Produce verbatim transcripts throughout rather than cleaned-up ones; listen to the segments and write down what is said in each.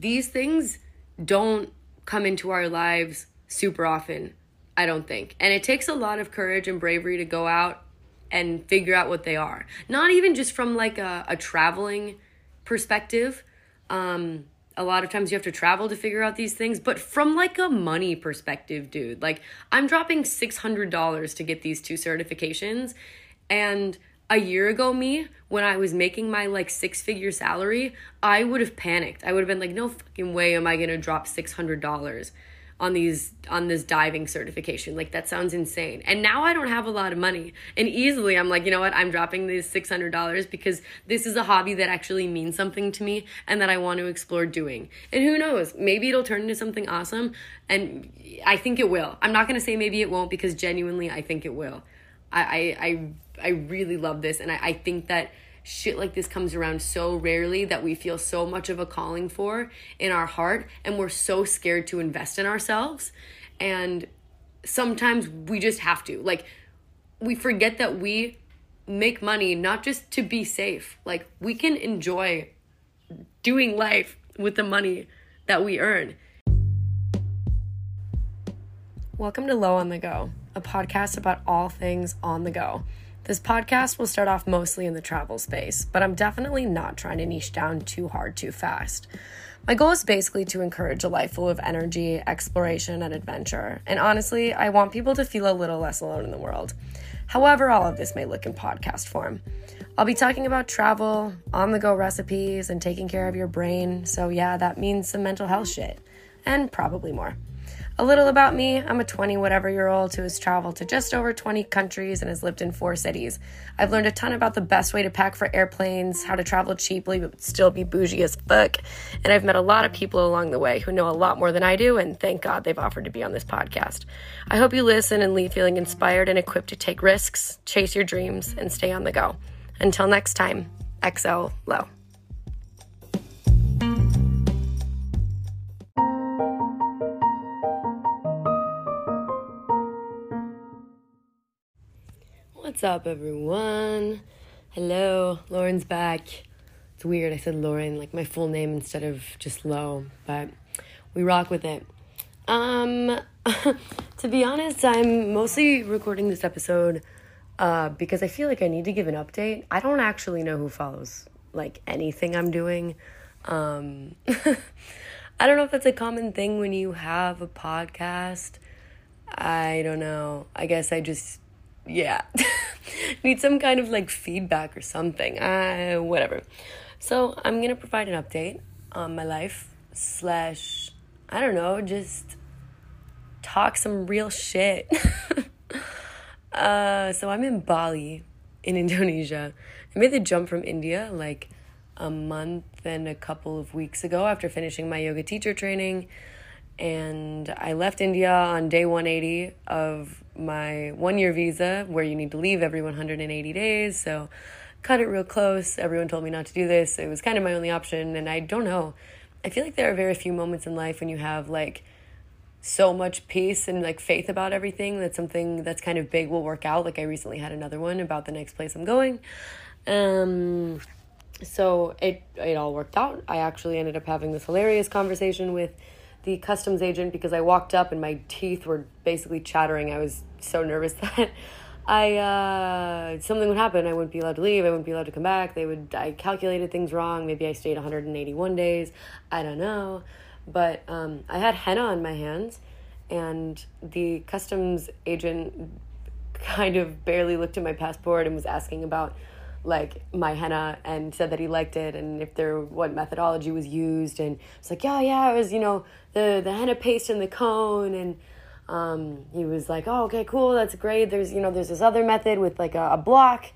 these things don't come into our lives super often, I don't think. And it takes a lot of courage and bravery to go out and figure out what they are. Not even just from like a, a traveling perspective. Um, a lot of times you have to travel to figure out these things, but from like a money perspective, dude, like I'm dropping six hundred dollars to get these two certifications. And a year ago me, when I was making my like six figure salary, I would have panicked. I would have been like, no fucking way am I going to drop six hundred dollars on these on this diving certification. Like that sounds insane. And now I don't have a lot of money, and easily I'm like, you know what, I'm dropping these six hundred dollars because this is a hobby that actually means something to me and that I want to explore doing. And who knows, maybe it'll turn into something awesome, and I think it will. I'm not going to say maybe it won't, because genuinely I think it will. I I I, I really love this, and I, I think that shit like this comes around so rarely that we feel so much of a calling for in our heart, and we're so scared to invest in ourselves. And sometimes we just have to, like, we forget that we make money not just to be safe. Like, we can enjoy doing life with the money that we earn. Welcome to Lau on the Go, a podcast about all things on the go. This podcast will start off mostly in the travel space, but I'm definitely not trying to niche down too hard too fast. My goal is basically to encourage a life full of energy, exploration, and adventure. And honestly, I want people to feel a little less alone in the world. However, all of this may look in podcast form. I'll be talking about travel, on-the-go recipes, and taking care of your brain. So yeah, that means some mental health shit. And probably more. A little about me, I'm a twenty-whatever-year-old who has traveled to just over twenty countries and has lived in four cities. I've learned a ton about the best way to pack for airplanes, how to travel cheaply but still be bougie as fuck, and I've met a lot of people along the way who know a lot more than I do, and thank God they've offered to be on this podcast. I hope you listen and leave feeling inspired and equipped to take risks, chase your dreams, and stay on the go. Until next time, X O Low. What's up, everyone? Hello, Lauren's back. It's weird, I said Lauren, like my full name instead of just Low, but we rock with it. Um, to be honest, I'm mostly recording this episode uh, because I feel like I need to give an update. I don't actually know who follows, like, anything I'm doing. Um, I don't know if that's a common thing when you have a podcast. I don't know. I guess I just... yeah, need some kind of like feedback or something, uh, whatever. So I'm going to provide an update on my life slash, I don't know, just talk some real shit. uh, so I'm in Bali in Indonesia. I made the jump from India like a month and a couple of weeks ago after finishing my yoga teacher training. And I left India on day one eighty of my one-year visa, where you need to leave every one hundred eighty days. So cut it real close. Everyone told me not to do this. It was kind of my only option. And I don't know. I feel like there are very few moments in life when you have like so much peace and like faith about everything that something that's kind of big will work out. Like I recently had another one about the next place I'm going. Um, so it it all worked out. I actually ended up having this hilarious conversation with the customs agent because I walked up and my teeth were basically chattering. I was so nervous that I uh, something would happen. I wouldn't be allowed to leave. I wouldn't be allowed to come back. They would. I calculated things wrong. Maybe I stayed one hundred eighty-one days. I don't know. But um, I had henna on my hands, and the customs agent kind of barely looked at my passport and was asking about like my henna, and said that he liked it and if there what methodology was used. And it's like, yeah yeah it was, you know, the the henna paste in the cone. And um he was like, oh, okay, cool, that's great. There's, you know, there's this other method with like a, a block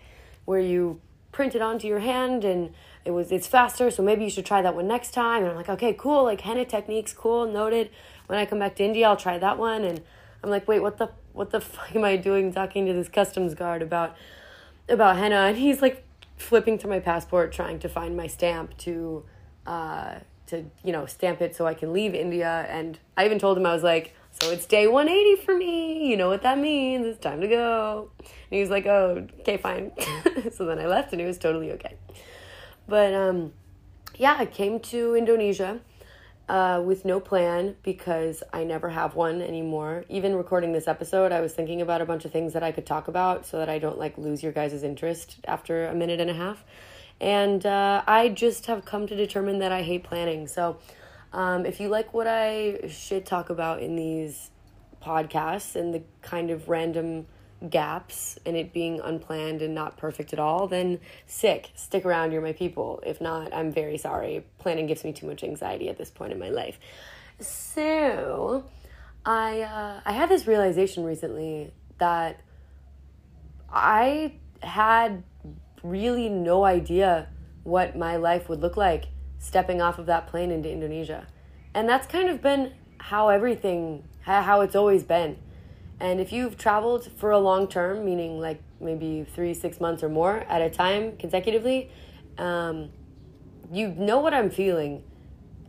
where you print it onto your hand, and it was it's faster, so maybe you should try that one next time. And I'm like, okay, cool, like henna techniques, cool, noted. When I come back to India, I'll try that one. And I'm like, wait, what the what the fuck am I doing talking to this customs guard about about henna? And he's like flipping through my passport trying to find my stamp to uh to you know stamp it so I can leave India. And I even told him, I was like, so it's day one eighty for me, you know what that means, it's time to go. And he was like, oh, okay, fine. So then I left, and it was totally okay. But um yeah I came to Indonesia, uh, with no plan because I never have one anymore. Even recording this episode, I was thinking about a bunch of things that I could talk about so that I don't like lose your guys' interest after a minute and a half. And uh, I just have come to determine that I hate planning. So um, if you like what I should talk about in these podcasts and the kind of random gaps and it being unplanned and not perfect at all, then sick, stick around, you're my people. If not, I'm very sorry. Planning gives me too much anxiety at this point in my life. So I uh, I had this realization recently that I had really no idea what my life would look like stepping off of that plane into Indonesia. And that's kind of been how everything, how it's always been. And if you've traveled for a long term, meaning like maybe three, six months or more at a time consecutively, um, you know what I'm feeling.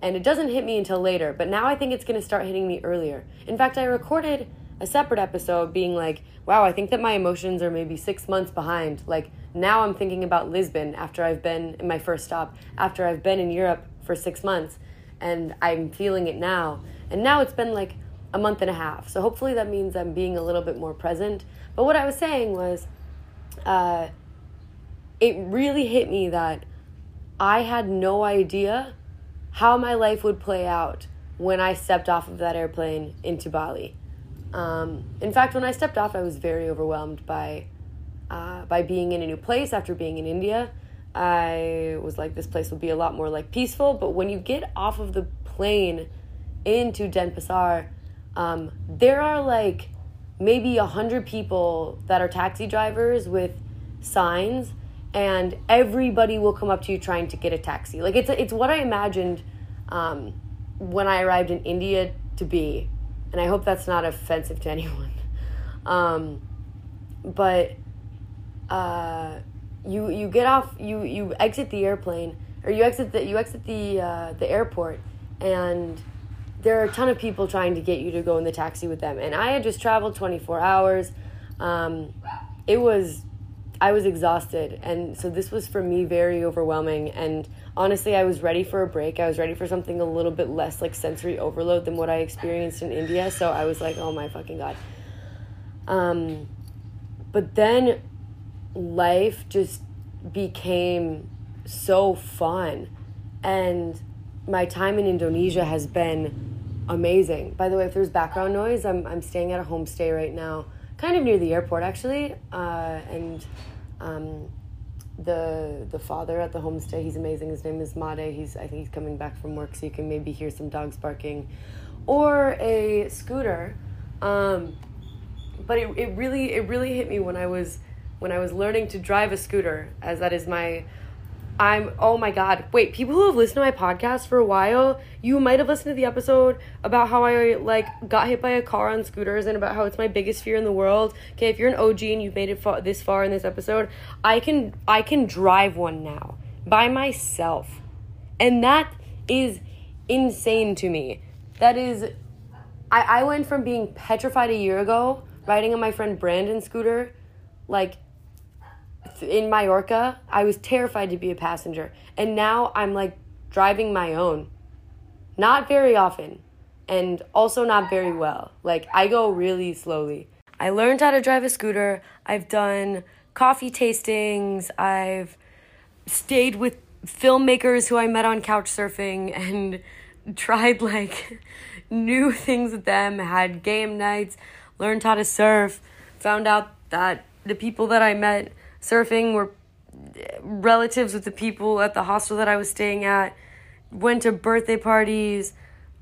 And it doesn't hit me until later. But now I think it's going to start hitting me earlier. In fact, I recorded a separate episode being like, wow, I think that my emotions are maybe six months behind. Like now I'm thinking about Lisbon after I've been in my first stop, after I've been in Europe for six months. And I'm feeling it now. And now it's been like a month and a half. So hopefully that means I'm being a little bit more present. But what I was saying was, uh, it really hit me that I had no idea how my life would play out when I stepped off of that airplane into Bali. Um, in fact, when I stepped off, I was very overwhelmed by, uh, by being in a new place after being in India. I was like, this place will be a lot more like peaceful. But when you get off of the plane into Denpasar, Um, there are like maybe a hundred people that are taxi drivers with signs, and everybody will come up to you trying to get a taxi. Like it's, it's what I imagined, um, when I arrived in India to be, and I hope that's not offensive to anyone. Um, but, uh, you, you get off, you, you exit the airplane or you exit the, you exit the, uh, the airport, and there are a ton of people trying to get you to go in the taxi with them. And I had just traveled twenty-four hours. Um, it was, I was exhausted. And so this was for me very overwhelming. And honestly, I was ready for a break. I was ready for something a little bit less like sensory overload than what I experienced in India. So I was like, oh my fucking God. Um, but then life just became so fun. And my time in Indonesia has been amazing. By the way, if there's background noise, I'm I'm staying at a homestay right now, kind of near the airport actually. Uh, and um, the the father at the homestay, he's amazing. His name is Made. He's I think he's coming back from work, so you can maybe hear some dogs barking, or a scooter. Um, but it it really it really hit me when I was when I was learning to drive a scooter, as that is my. I'm, oh my God, wait, people who have listened to my podcast for a while, you might have listened to the episode about how I, like, got hit by a car on scooters and about how it's my biggest fear in the world. Okay, if you're an O G and you've made it fa- this far in this episode, I can, I can drive one now by myself. And that is insane to me. That is, I, I went from being petrified a year ago, riding on my friend Brandon's scooter, like, in Mallorca, I was terrified to be a passenger. And now I'm like driving my own. Not very often. And also not very well. Like I go really slowly. I learned how to drive a scooter. I've done coffee tastings. I've stayed with filmmakers who I met on couch surfing and tried like new things with them. Had game nights. Learned how to surf. Found out that the people that I met surfing were relatives with the people at the hostel that I was staying at, went to birthday parties,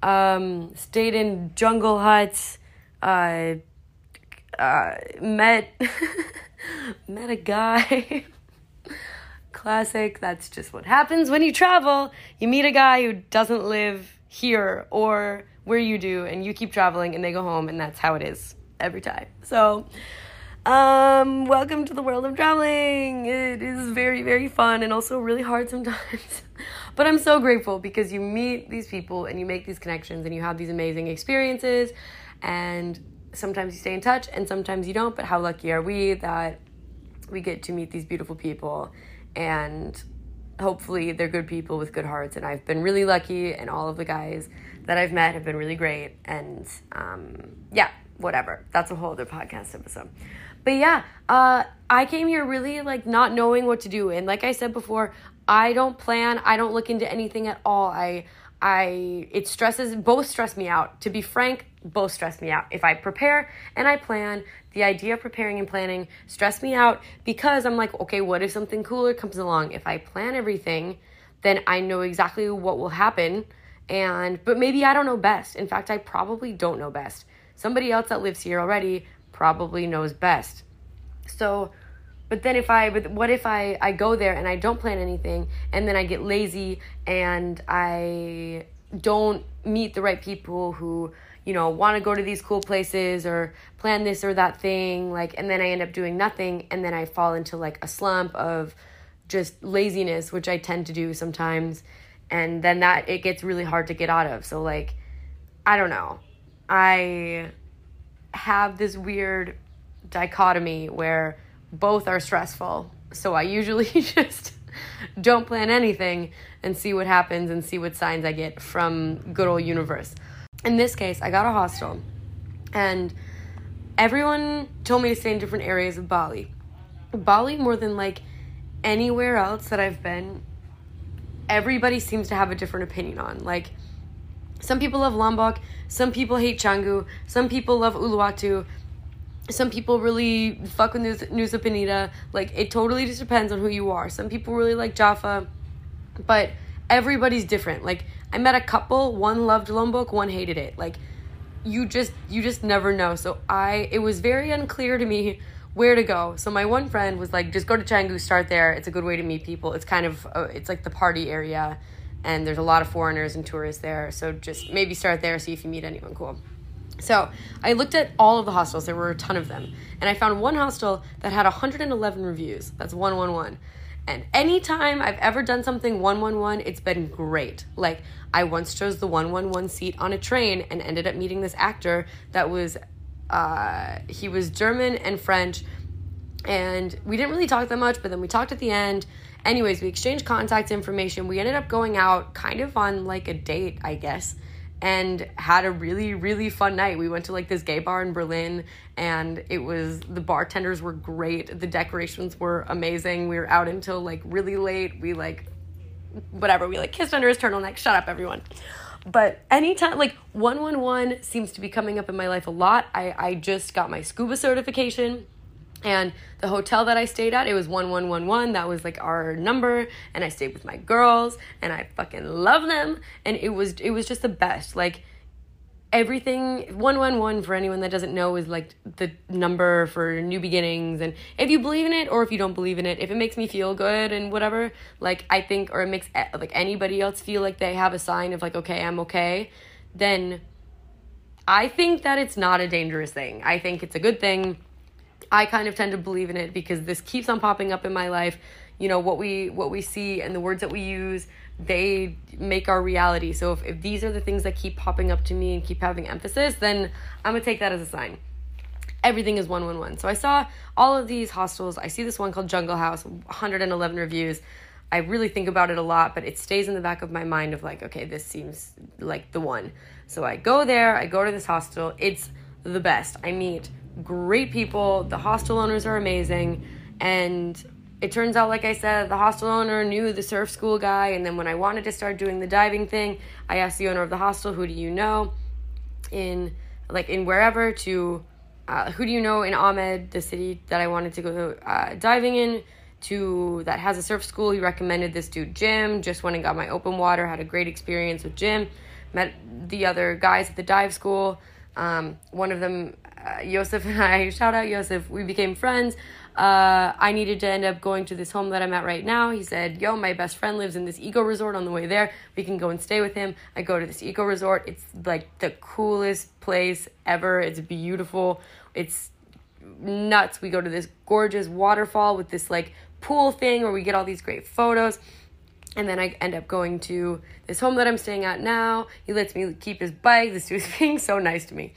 um, stayed in jungle huts, uh, uh, met, met a guy. Classic, that's just what happens when you travel. You meet a guy who doesn't live here or where you do, and you keep traveling and they go home, and that's how it is every time. So Um, welcome to the world of traveling. It is very, very fun and also really hard sometimes. But I'm so grateful because you meet these people and you make these connections and you have these amazing experiences. And sometimes you stay in touch and sometimes you don't. But how lucky are we that we get to meet these beautiful people and hopefully they're good people with good hearts, and I've been really lucky, and all of the guys that I've met have been really great, and um, yeah, whatever. That's a whole other podcast episode. But yeah, uh, I came here really like not knowing what to do, and like I said before, I don't plan, I don't look into anything at all. I, I, it stresses, both stress me out. To be frank, both stress me out. If I prepare and I plan, the idea of preparing and planning stress me out because I'm like, okay, what if something cooler comes along? If I plan everything, then I know exactly what will happen. And, but maybe I don't know best. In fact, I probably don't know best. Somebody else that lives here already probably knows best. So, but then if I, but what if I, I go there and I don't plan anything, and then I get lazy and I don't meet the right people who, you know, want to go to these cool places or plan this or that thing, like, and then I end up doing nothing, and then I fall into like a slump of just laziness, which I tend to do sometimes, and then that, it gets really hard to get out of. So like, I don't know. I have this weird dichotomy where both are stressful, so I usually just don't plan anything and see what happens and see what signs I get from good old universe. In this case, I got a hostel, and everyone told me to stay in different areas of Bali. Bali, more than like anywhere else that I've been, everybody seems to have a different opinion on. Like, some people love Lombok, some people hate Canggu, some people love Uluwatu, some people really fuck with Nusa Penida. Like, it totally just depends on who you are. Some people really like Java, but everybody's different. Like, I met a couple, one loved Lombok, one hated it. Like, you just you just never know. So I it was very unclear to me where to go. So my one friend was like, just go to Canggu, start there. It's a good way to meet people. It's kind of uh, it's like the party area, and there's a lot of foreigners and tourists there. So just maybe start there, see if you meet anyone cool. So I looked at all of the hostels. There were a ton of them. And I found one hostel that had one hundred eleven reviews. That's one one one. And anytime I've ever done something one one one, it's been great. Like, I once chose the one one one seat on a train and ended up meeting this actor that was, uh, he was German and French. And we didn't really talk that much, but then we talked at the end. Anyways, we exchanged contact information. We ended up going out kind of on like a date, I guess, and had a really, really fun night. We went to like this gay bar in Berlin, and it was, the bartenders were great. The decorations were amazing. We were out until like really late. We like, whatever, we like kissed under his turtleneck. Shut up, everyone. But anytime, like, one one one seems to be coming up in my life a lot. I, I just got my scuba certification, and the hotel that I stayed at, it was one one one one. That was like our number, and I stayed with my girls, and I fucking love them, and it was it was just the best. Like, everything, one one one, for anyone that doesn't know, is like the number for new beginnings, and if you believe in it or if you don't believe in it, if it makes me feel good and whatever, like, I think, or it makes like anybody else feel like they have a sign of like, okay, I'm okay, then I think that it's not a dangerous thing. I think it's a good thing. I kind of tend to believe in it because this keeps on popping up in my life. You know, what we what we see and the words that we use, they make our reality. So if, if these are the things that keep popping up to me and keep having emphasis, then I'm going to take that as a sign. Everything is one one one. So I saw all of these hostels. I see this one called Jungle House, one hundred eleven reviews. I really think about it a lot, but it stays in the back of my mind of like, okay, this seems like the one. So I go there. I go to this hostel. It's the best. I meet great people. The hostel owners are amazing, and it turns out, like I said, the hostel owner knew the surf school guy, and then when I wanted to start doing the diving thing, I asked the owner of the hostel, who do you know in like in wherever to uh, who do you know in Amed, the city that I wanted to go uh, diving in to that has a surf school. He recommended this dude Jim. Just went and got my open water, had a great experience with Jim, met the other guys at the dive school. Um, one of them, uh, Yosef and I, shout out Yosef, we became friends. Uh, I needed to end up going to this home that I'm at right now. He said, yo, my best friend lives in this eco resort on the way there. We can go and stay with him. I go to this eco resort. It's like the coolest place ever. It's beautiful. It's nuts. We go to this gorgeous waterfall with this like pool thing where we get all these great photos. And then I end up going to this home that I'm staying at now. He lets me keep his bike. This dude's being so nice to me.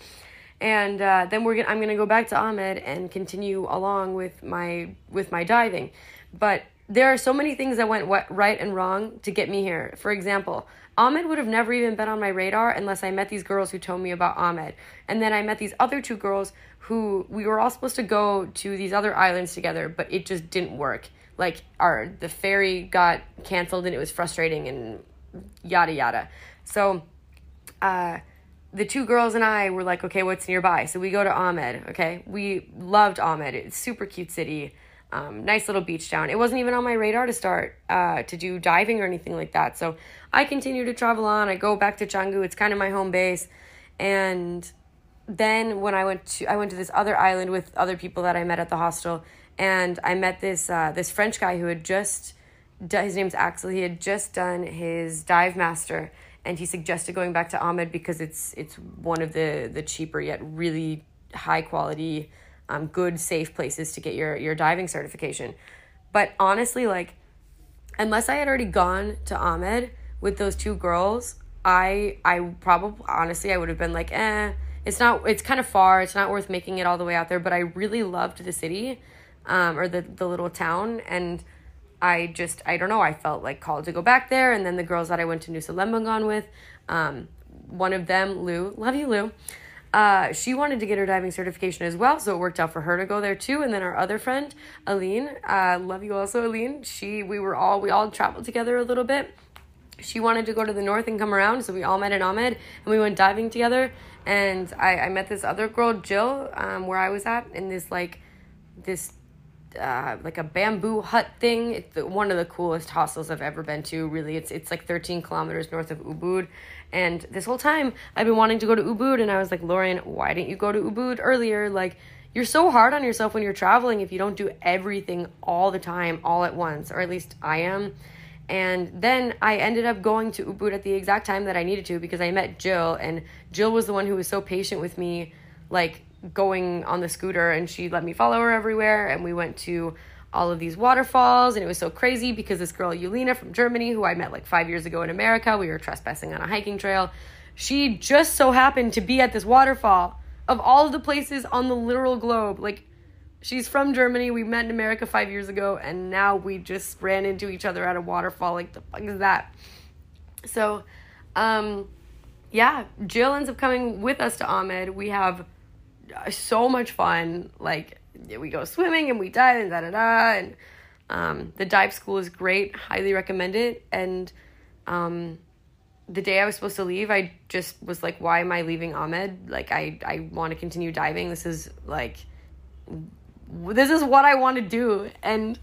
And uh, then we're gonna, I'm going to go back to Amed and continue along with my with my diving. But there are so many things that went what, right and wrong to get me here. For example, Amed would have never even been on my radar unless I met these girls who told me about Amed. And then I met these other two girls who we were all supposed to go to these other islands together, but it just didn't work. Like, our the ferry got canceled and it was frustrating and yada yada. So uh, the two girls and I were like, okay, what's nearby? So we go to Amed, okay? We loved Amed. It's a super cute city. Um, nice little beach town. It wasn't even on my radar to start, uh, to do diving or anything like that. So I continue to travel on. I go back to Canggu. It's kind of my home base. And then when I went to, I went to this other island with other people that I met at the hostel. And I met this, uh, this French guy who had just, done, his name's Axel. He had just done his dive master. And he suggested going back to Amed because it's, it's one of the, the cheaper yet really high quality, Um, good, safe places to get your, your diving certification. But honestly, like, unless I had already gone to Amed with those two girls, I I probably, honestly, I would have been like, eh, it's not, it's kind of far. It's not worth making it all the way out there. But I really loved the city, um, or the, the little town. And I just, I don't know, I felt like called to go back there. And then the girls that I went to Nusa Lembongan with, um, one of them, Lou, love you, Lou. Uh, she wanted to get her diving certification as well, so it worked out for her to go there too. And then our other friend, Aline, uh, love you also, Aline. She, we were all, we all traveled together a little bit. She wanted to go to the north and come around, so we all met in Amed, and we went diving together. And I, I met this other girl, Jill, um, where I was at, in this like, this, uh, like a bamboo hut thing. It's the, one of the coolest hostels I've ever been to. Really, it's it's like thirteen kilometers north of Ubud. And this whole time, I've been wanting to go to Ubud, and I was like, Lauren, why didn't you go to Ubud earlier? Like, you're so hard on yourself when you're traveling if you don't do everything all the time, all at once, or at least I am. And then I ended up going to Ubud at the exact time that I needed to because I met Jill, and Jill was the one who was so patient with me, like, going on the scooter, and she let me follow her everywhere, and we went to all of these waterfalls, and it was so crazy because this girl, Yulina from Germany, who I met like five years ago in America, we were trespassing on a hiking trail. She just so happened to be at this waterfall of all of the places on the literal globe. Like, she's from Germany, we met in America five years ago, and now we just ran into each other at a waterfall. Like, the fuck is that? So, um, yeah, Jill ends up coming with us to Amed. We have so much fun, like, we go swimming and we dive and da da da, and um, the dive school is great, highly recommend it. And um, the day I was supposed to leave, I just was like, why am I leaving Amed? Like, I, I want to continue diving. This is like, this is what I want to do. And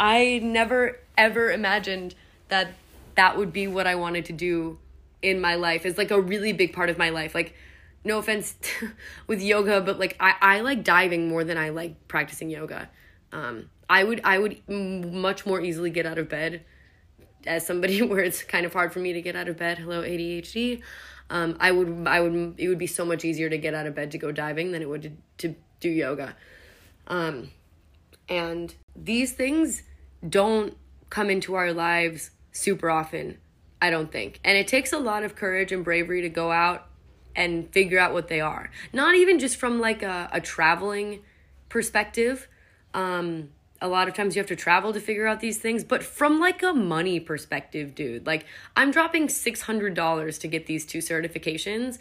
I never ever imagined that that would be what I wanted to do in my life. It's like a really big part of my life. Like, no offense to, with yoga, but like I, I like diving more than I like practicing yoga. Um, I would I would much more easily get out of bed as somebody where it's kind of hard for me to get out of bed. Hello, A D H D. Um, I would I would it would be so much easier to get out of bed to go diving than it would to, to do yoga. Um, and these things don't come into our lives super often, I don't think. And it takes a lot of courage and bravery to go out and figure out what they are. Not even just from like a, a traveling perspective. Um, a lot of times you have to travel to figure out these things, but from like a money perspective, dude. Like, I'm dropping six hundred dollars to get these two certifications.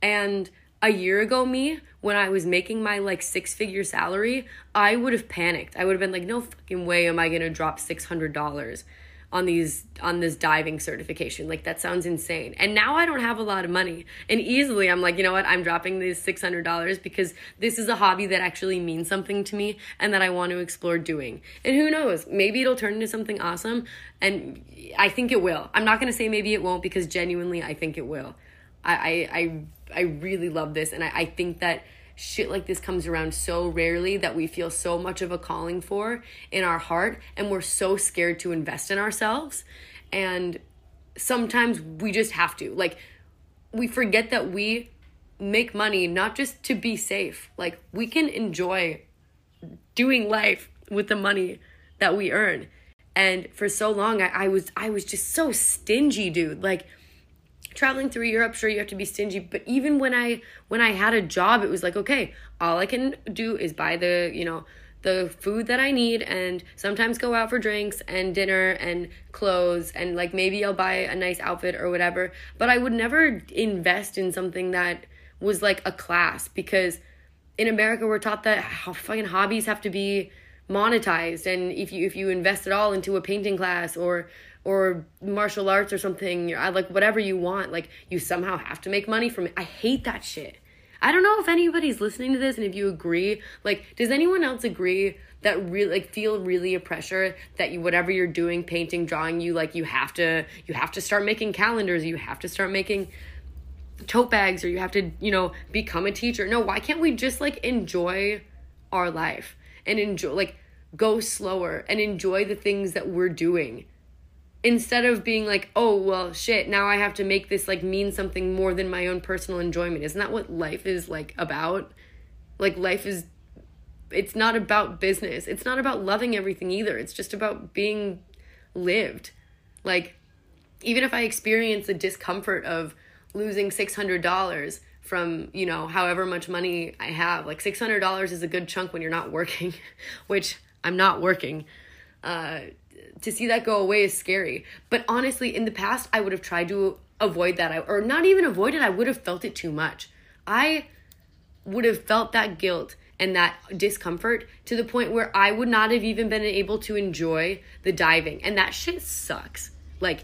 And a year ago me, when I was making my like six-figure salary, I would have panicked. I would have been like, no fucking way am I gonna drop six hundred dollars on these on this diving certification. Like, that sounds insane. And now I don't have a lot of money, and easily I'm like, you know what, I'm dropping these six hundred dollars because this is a hobby that actually means something to me and that I want to explore doing. And who knows, maybe it'll turn into something awesome, and I think it will. I'm not going to say maybe it won't, because genuinely I think it will. I I I, I really love this, and I, I think that shit like this comes around so rarely that we feel so much of a calling for in our heart, and we're so scared to invest in ourselves. And sometimes we just have to. Like, we forget that we make money not just to be safe. Like, we can enjoy doing life with the money that we earn. And for so long, I, I was I was just so stingy, dude. Like, traveling through Europe, sure, you have to be stingy, but even when I when I had a job, it was like, okay, all I can do is buy the, you know, the food that I need and sometimes go out for drinks and dinner and clothes, and like maybe I'll buy a nice outfit or whatever, but I would never invest in something that was like a class, because in America we're taught that how fucking hobbies have to be monetized, and if you if you invest it all into a painting class or or martial arts or something, you're like whatever you want, like you somehow have to make money from it. I hate that shit. I don't know if anybody's listening to this and if you agree, like, does anyone else agree that really, like, feel really a pressure that you, whatever you're doing, painting, drawing, you, like, you have to, you have to start making calendars, you have to start making tote bags, or you have to, you know, become a teacher? No, why can't we just, like, enjoy our life and enjoy, like, go slower and enjoy the things that we're doing? Instead of being like, oh, well, shit, now I have to make this, like, mean something more than my own personal enjoyment. Isn't that what life is, like, about? Like, life is, it's not about business. It's not about loving everything either. It's just about being lived. Like, even if I experience the discomfort of losing six hundred dollars from, you know, however much money I have, like, six hundred dollars is a good chunk when you're not working, which I'm not working. Uh... To see that go away is scary. But honestly, in the past, I would have tried to avoid that. I, or not even avoid it. I would have felt it too much. I would have felt that guilt and that discomfort to the point where I would not have even been able to enjoy the diving. And that shit sucks. Like,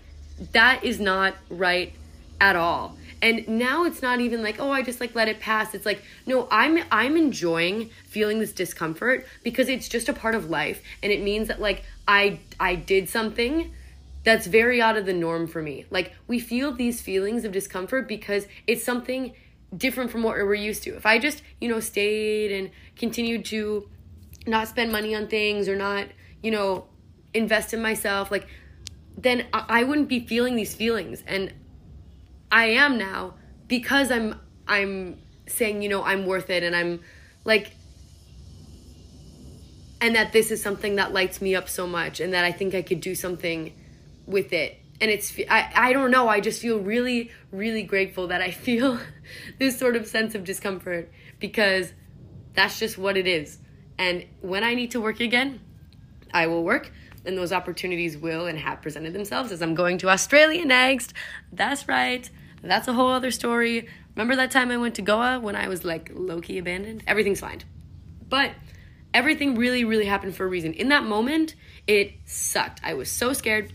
that is not right at all. And now it's not even like, oh, I just, like, let it pass. It's like, no, I'm I'm enjoying feeling this discomfort because it's just a part of life. And it means that, like, I I did something that's very out of the norm for me. Like, we feel these feelings of discomfort because it's something different from what we're used to. If I just, you know, stayed and continued to not spend money on things or not, you know, invest in myself, like, then I, I wouldn't be feeling these feelings. And I am now because I'm I'm saying, you know, I'm worth it, and I'm like, and that this is something that lights me up so much, and that I think I could do something with it. And it's, I, I don't know, I just feel really, really grateful that I feel this sort of sense of discomfort, because that's just what it is. And when I need to work again, I will work. And those opportunities will and have presented themselves, as I'm going to Australia next. That's right. That's a whole other story. Remember that time I went to Goa when I was, like, low-key abandoned? Everything's fine. But everything really, really happened for a reason. In that moment, it sucked. I was so scared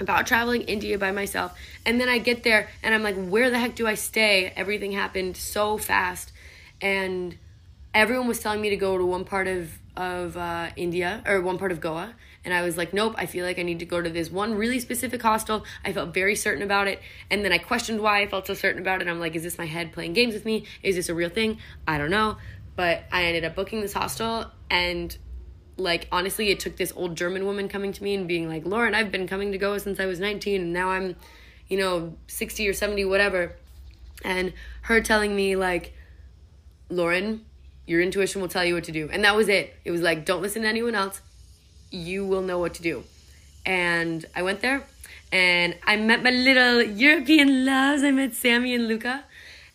about traveling India by myself. And then I get there, and I'm like, where the heck do I stay? Everything happened so fast. And everyone was telling me to go to one part of, of uh, India, or one part of Goa. And I was like, nope, I feel like I need to go to this one really specific hostel. I felt very certain about it. And then I questioned why I felt so certain about it. I'm like, is this my head playing games with me? Is this a real thing? I don't know. But I ended up booking this hostel. And, like, honestly, it took this old German woman coming to me and being like, Lauren, I've been coming to Goa since I was nineteen. And now I'm, you know, sixty or seventy, whatever. And her telling me, like, Lauren, your intuition will tell you what to do. And that was it. It was like, don't listen to anyone else. You will know what to do. And I went there, and I met my little European loves. I met Sammy and Luca,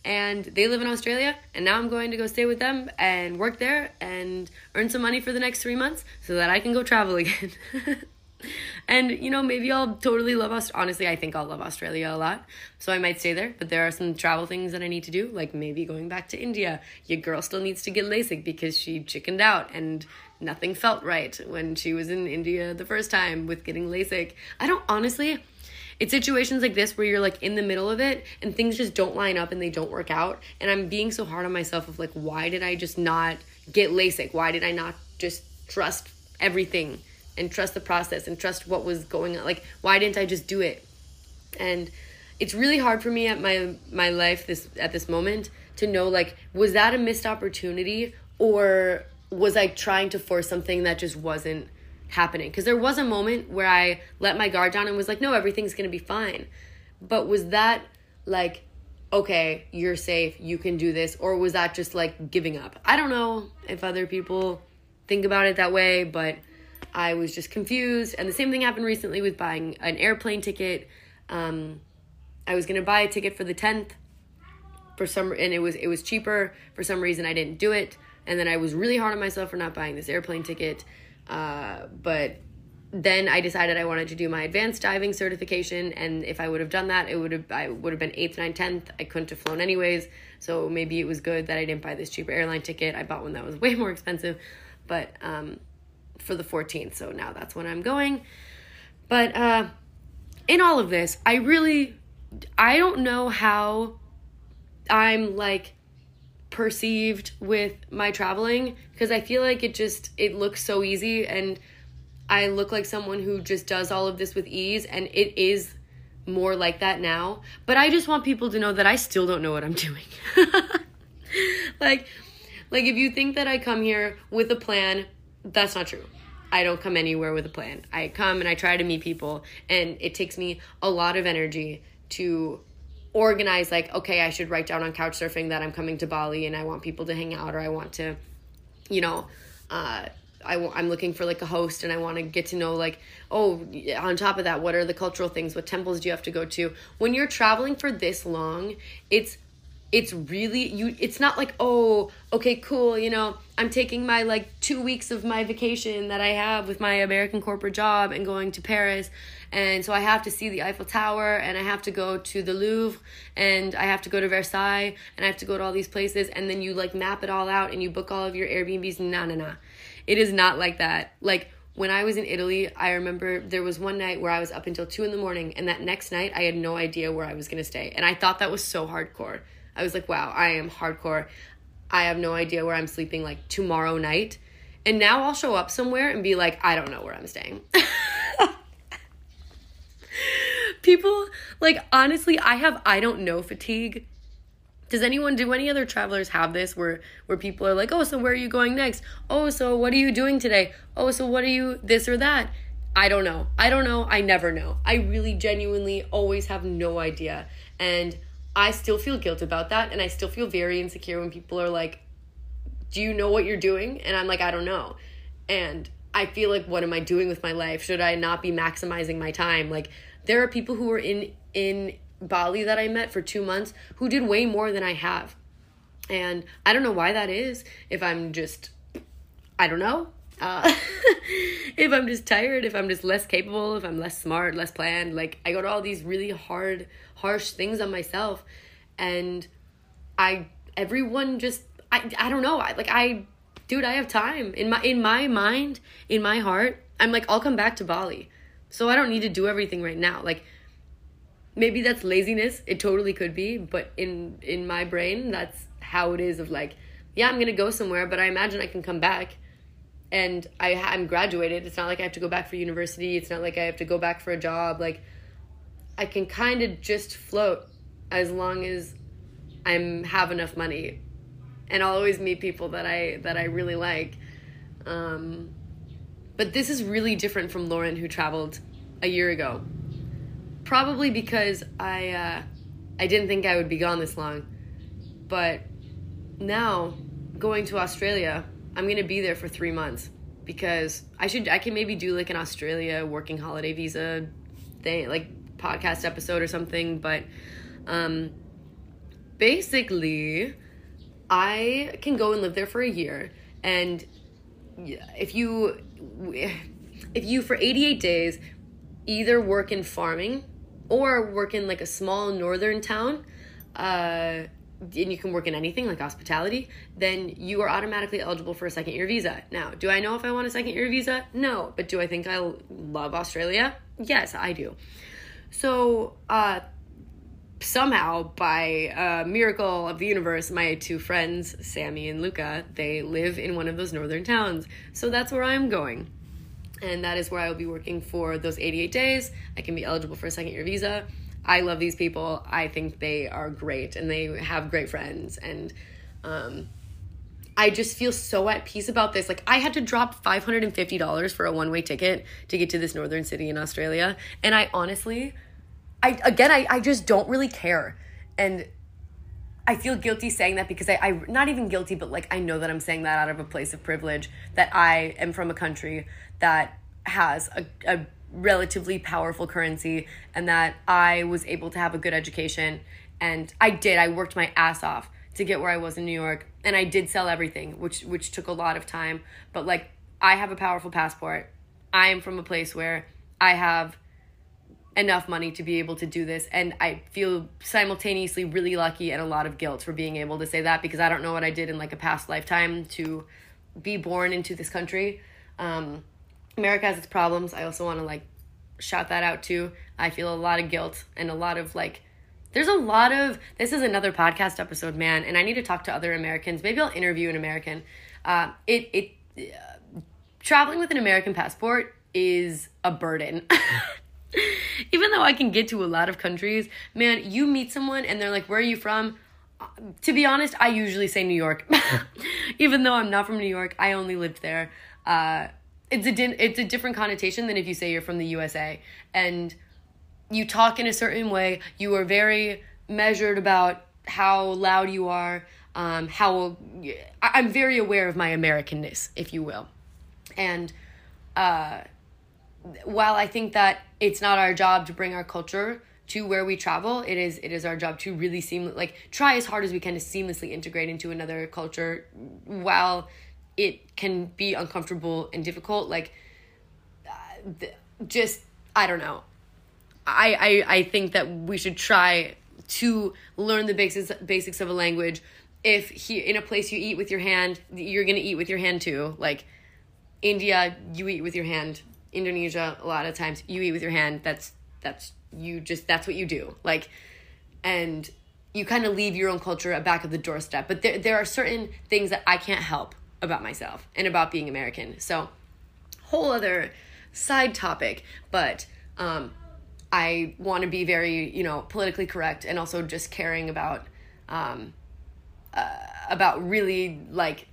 and they live in Australia, and now I'm going to go stay with them and work there and earn some money for the next three months so that I can go travel again. And, you know, maybe I'll totally love Australia. Honestly, I think I'll love Australia a lot, so I might stay there. But there are some travel things that I need to do, like maybe going back to India. Your girl still needs to get LASIK because she chickened out and nothing felt right when she was in India the first time with getting LASIK. I don't, honestly, it's situations like this where you're, like, in the middle of it and things just don't line up and they don't work out. And I'm being so hard on myself of, like, why did I just not get LASIK? Why did I not just trust everything and trust the process and trust what was going on? Like, why didn't I just do it? And it's really hard for me at my my life this at this moment to know, like, was that a missed opportunity, or was I trying to force something that just wasn't happening? Because there was a moment where I let my guard down and was like, no, everything's going to be fine. But was that, like, okay, you're safe, you can do this? Or was that just, like, giving up? I don't know if other people think about it that way, but I was just confused. And the same thing happened recently with buying an airplane ticket. Um, I was going to buy a ticket for the tenth for some, and it was, it was cheaper. For some reason, I didn't do it. And then I was really hard on myself for not buying this airplane ticket. Uh, but then I decided I wanted to do my advanced diving certification. And if I would have done that, it would have I would have been eighth, ninth, tenth. I couldn't have flown anyways. So maybe it was good that I didn't buy this cheaper airline ticket. I bought one that was way more expensive. But um, for the fourteenth. So now that's when I'm going. But uh, in all of this, I really... I don't know how I'm, like... perceived with my traveling, because I feel like it just it looks so easy, and I look like someone who just does all of this with ease, and it is more like that now. But I just want people to know that I still don't know what I'm doing. like like if you think that I come here with a plan, that's not true. I don't come anywhere with a plan. I come and I try to meet people, and it takes me a lot of energy to organize, like, okay, I should write down on Couchsurfing that I'm coming to Bali and I want people to hang out, or I want to, you know, uh, I w- I'm looking for, like, a host, and I want to get to know, like, oh, on top of that, what are the cultural things? What temples do you have to go to? When you're traveling for this long, it's it's really, you. It's not like, oh, okay, cool, you know, I'm taking my, like, two weeks of my vacation that I have with my American corporate job and going to Paris, and so I have to see the Eiffel Tower, and I have to go to the Louvre, and I have to go to Versailles, and I have to go to all these places, and then you, like, map it all out, and you book all of your Airbnbs. Nah, nah, nah. It is not like that. Like, when I was in Italy, I remember there was one night where I was up until two in the morning, and that next night, I had no idea where I was going to stay, and I thought that was so hardcore. I was like, wow, I am hardcore. I have no idea where I'm sleeping, like, tomorrow night. And now I'll show up somewhere and be like, I don't know where I'm staying. People, like, honestly, I have I don't know fatigue. Does anyone, do any other travelers have this where, where people are like, oh, so where are you going next? Oh, so what are you doing today? Oh, so what are you, this or that? I don't know. I don't know. I never know. I really genuinely always have no idea. And I still feel guilt about that, and I still feel very insecure when people are like, do you know what you're doing? And I'm like, I don't know. And I feel like, what am I doing with my life? Should I not be maximizing my time? Like, there are people who were in, in Bali that I met for two months who did way more than I have. And I don't know why that is. If I'm just, I don't know. Uh, if I'm just tired, if I'm just less capable, if I'm less smart, less planned, like, I go to all these really hard, harsh things on myself, and I, everyone just, I, I don't know, I, like, I, dude, I have time, in my, in my mind, in my heart, I'm like, I'll come back to Bali, so I don't need to do everything right now, like, maybe that's laziness, it totally could be, but in, in my brain, that's how it is of, like, yeah, I'm gonna go somewhere, but I imagine I can come back. And I, I'm graduated. It's not like I have to go back for university. It's not like I have to go back for a job. Like, I can kind of just float as long as I'm have enough money, and I'll always meet people that I that I really like. Um, but this is really different from Lauren, who traveled a year ago. Probably because I uh, I didn't think I would be gone this long, but now going to Australia, I'm going to be there for three months because I should, I can maybe do like an Australia working holiday visa thing, like podcast episode or something. But, um, basically I can go and live there for a year. And if you, if you for eighty-eight days, either work in farming or work in like a small northern town, uh, and you can work in anything like hospitality, then you are automatically eligible for a second year visa. Now, do I know if I want a second year visa? No. But do I think I love Australia? Yes, I do. So uh, somehow, by a miracle of the universe, my two friends, Sammy and Luca, they live in one of those northern towns. So that's where I'm going. And that is where I will be working for those eighty-eight days. I can be eligible for a second year visa. I love these people. I think they are great, and they have great friends. And um, I just feel so at peace about this. Like, I had to drop five hundred fifty dollars for a one-way ticket to get to this northern city in Australia. And I honestly, I again, I, I just don't really care. And I feel guilty saying that because I, I, not even guilty, but like I know that I'm saying that out of a place of privilege, that I am from a country that has a, a relatively powerful currency, and that I was able to have a good education, and I did I worked my ass off to get where I was in New York. And I did sell everything, which which took a lot of time. But, like, I have a powerful passport. I am from a place where I have enough money to be able to do this. And I feel simultaneously really lucky and a lot of guilt for being able to say that, because I don't know what I did in, like, a past lifetime to be born into this country. Um, America has its problems. I also want to, like, shout that out, too. I feel a lot of guilt and a lot of, like, there's a lot of, this is another podcast episode, man, and I need to talk to other Americans. Maybe I'll interview an American. Uh, it, it, uh, traveling with an American passport is a burden. Even though I can get to a lot of countries, man, you meet someone and they're like, where are you from? Uh, to be honest, I usually say New York. Even though I'm not from New York, I only lived there. Uh, it's a, di- it's a different connotation than if you say you're from the U S A. And you talk in a certain way. You are very measured about how loud you are. Um, how I'm very aware of my Americanness, if you will. And uh, while I think that it's not our job to bring our culture to where we travel, it is it is our job to really seem like try as hard as we can to seamlessly integrate into another culture. While it can be uncomfortable and difficult, like uh, just I don't know. I, I, I think that we should try to learn the basics basics of a language. If he, in a place you eat with your hand, you're going to eat with your hand too. Like India, you eat with your hand. Indonesia, a lot of times, you eat with your hand. That's, that's, you just, that's what you do. Like, and you kind of leave your own culture at back of the doorstep. But there, there are certain things that I can't help about myself and about being American. So, whole other side topic. But, um... I want to be very, you know, politically correct and also just caring about, um, uh, about really like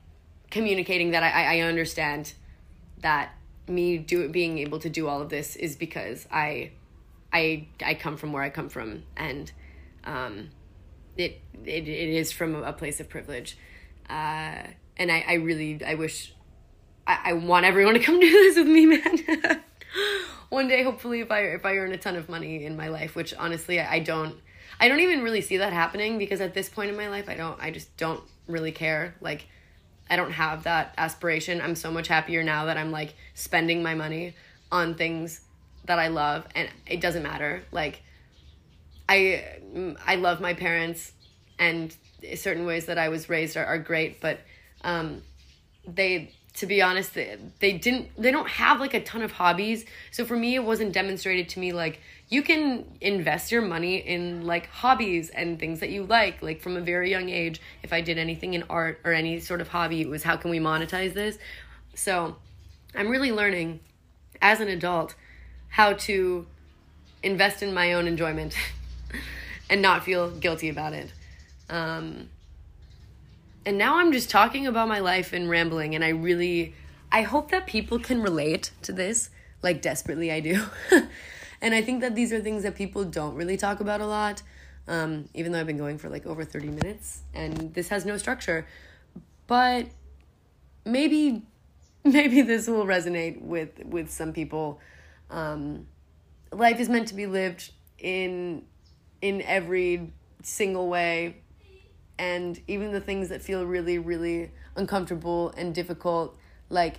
communicating that I, I understand that me do being able to do all of this is because I, I, I come from where I come from, and, um, it, it, it is from a place of privilege. Uh, and I, I really, I wish, I, I want everyone to come do this with me, man. One day, hopefully, if I if I earn a ton of money in my life, which honestly I, I don't, I don't even really see that happening, because at this point in my life I don't, I just don't really care. Like, I don't have that aspiration. I'm so much happier now that I'm like spending my money on things that I love, and it doesn't matter. Like, I I love my parents, and certain ways that I was raised are, are great, but um, they. To be honest, they, they didn't, they don't have like a ton of hobbies. So for me, it wasn't demonstrated to me, like, you can invest your money in like hobbies and things that you like, like from a very young age. If I did anything in art or any sort of hobby, it was how can we monetize this? So I'm really learning as an adult how to invest in my own enjoyment and not feel guilty about it. Um, And now I'm just talking about my life and rambling, and I really, I hope that people can relate to this, like desperately I do. And I think that these are things that people don't really talk about a lot, um, even though I've been going for like over thirty minutes, and this has no structure. But maybe, maybe this will resonate with, with some people. Um, life is meant to be lived in, in every single way. And even the things that feel really, really uncomfortable and difficult, like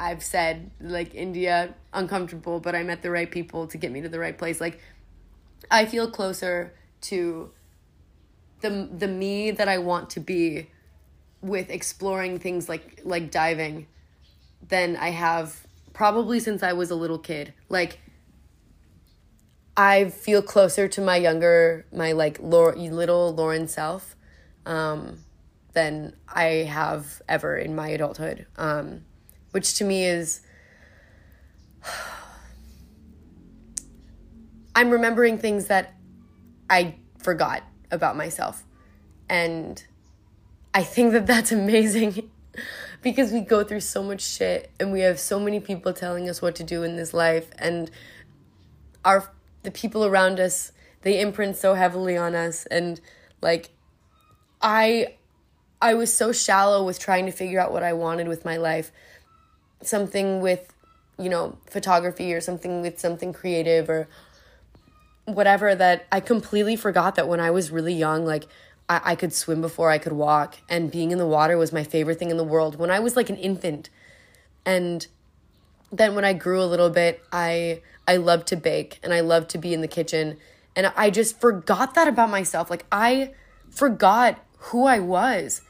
I've said, like India, uncomfortable, but I met the right people to get me to the right place. Like, I feel closer to the the me that I want to be with exploring things like like diving than I have probably since I was a little kid. Like, I feel closer to my younger, my like Laura, little Lauren self um, than I have ever in my adulthood, um, which to me is, I'm remembering things that I forgot about myself. And I think that that's amazing because we go through so much shit and we have so many people telling us what to do in this life, and our the people around us, they imprint so heavily on us. And like, I, I was so shallow with trying to figure out what I wanted with my life, something with, you know, photography or something with something creative or whatever, that I completely forgot that when I was really young, like I-, I could swim before I could walk, and being in the water was my favorite thing in the world when I was like an infant. And then when I grew a little bit, I I loved to bake and I loved to be in the kitchen. And I just forgot that about myself. Like, I forgot who I was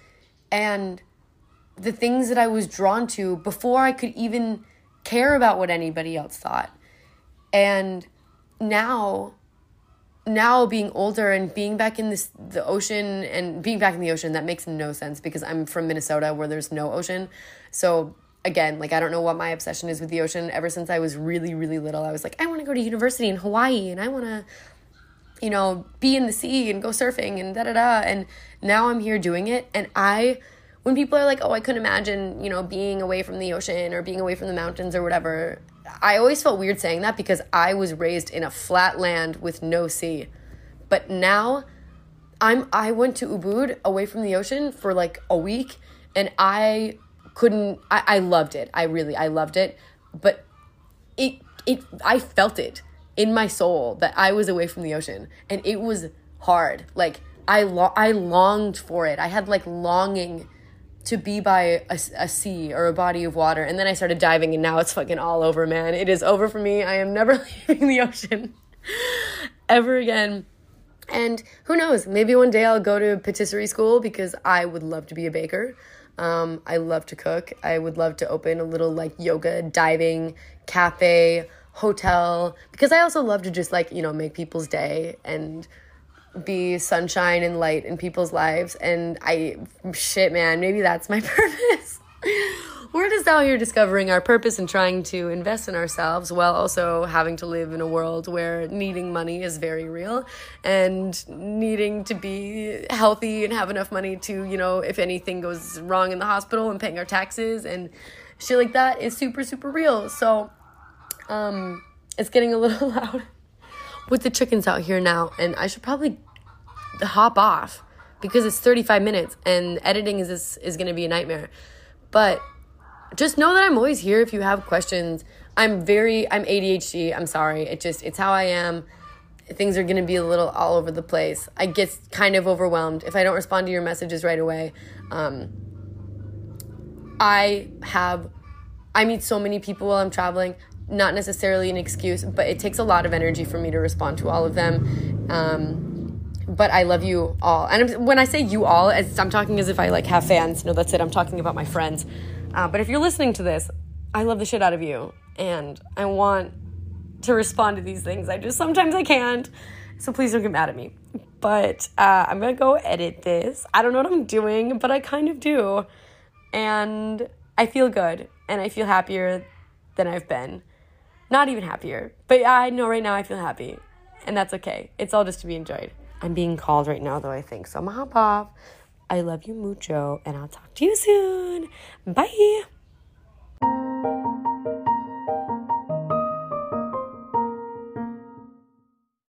and the things that I was drawn to before I could even care about what anybody else thought. And now, now being older and being back in this, the ocean and being back in the ocean, that makes no sense because I'm from Minnesota where there's no ocean. So again, like, I don't know what my obsession is with the ocean. Ever since I was really, really little, I was like, I want to go to university in Hawaii and I want to, you know, be in the sea and go surfing and da-da-da. And now I'm here doing it. And I, when people are like, oh, I couldn't imagine, you know, being away from the ocean or being away from the mountains or whatever, I always felt weird saying that because I was raised in a flat land with no sea. But now I'm, I went to Ubud away from the ocean for like a week and I couldn't, I, I loved it. I really, I loved it. But it, it, I felt it in my soul that I was away from the ocean, and it was hard. Like, I lo- I longed for it. I had like longing to be by a, a sea or a body of water, and then I started diving, and now it's fucking all over, man. It is over for me. I am never leaving the ocean ever again. And who knows, maybe one day I'll go to patisserie school because I would love to be a baker. Um, I love to cook. I would love to open a little like yoga, diving, cafe, hotel, because I also love to just like, you know, make people's day and be sunshine and light in people's lives. And I, shit, man, maybe that's my purpose. We're just out here discovering our purpose and trying to invest in ourselves while also having to live in a world where needing money is very real and needing to be healthy and have enough money to, you know, if anything goes wrong in the hospital and paying our taxes and shit like that is super, super real. So Um, it's getting a little loud with the chickens out here now, and I should probably hop off because it's thirty-five minutes and editing is is, is going to be a nightmare. But just know that I'm always here if you have questions. I'm very, I'm A D H D. I'm sorry. It just, it's how I am. Things are going to be a little all over the place. I get kind of overwhelmed if I don't respond to your messages right away. Um, I have, I meet so many people while I'm traveling. Not necessarily an excuse, but it takes a lot of energy for me to respond to all of them. Um, but I love you all. And I'm, when I say you all, as I'm talking as if I like have fans. No, that's it. I'm talking about my friends. Uh, but if you're listening to this, I love the shit out of you. And I want to respond to these things. I just, sometimes I can't. So please don't get mad at me. But uh, I'm going to go edit this. I don't know what I'm doing, but I kind of do. And I feel good. And I feel happier than I've been. Not even happier. But I know right now I feel happy. And that's okay. It's all just to be enjoyed. I'm being called right now, though, I think. So I'm going to hop off. I love you mucho. And I'll talk to you soon. Bye.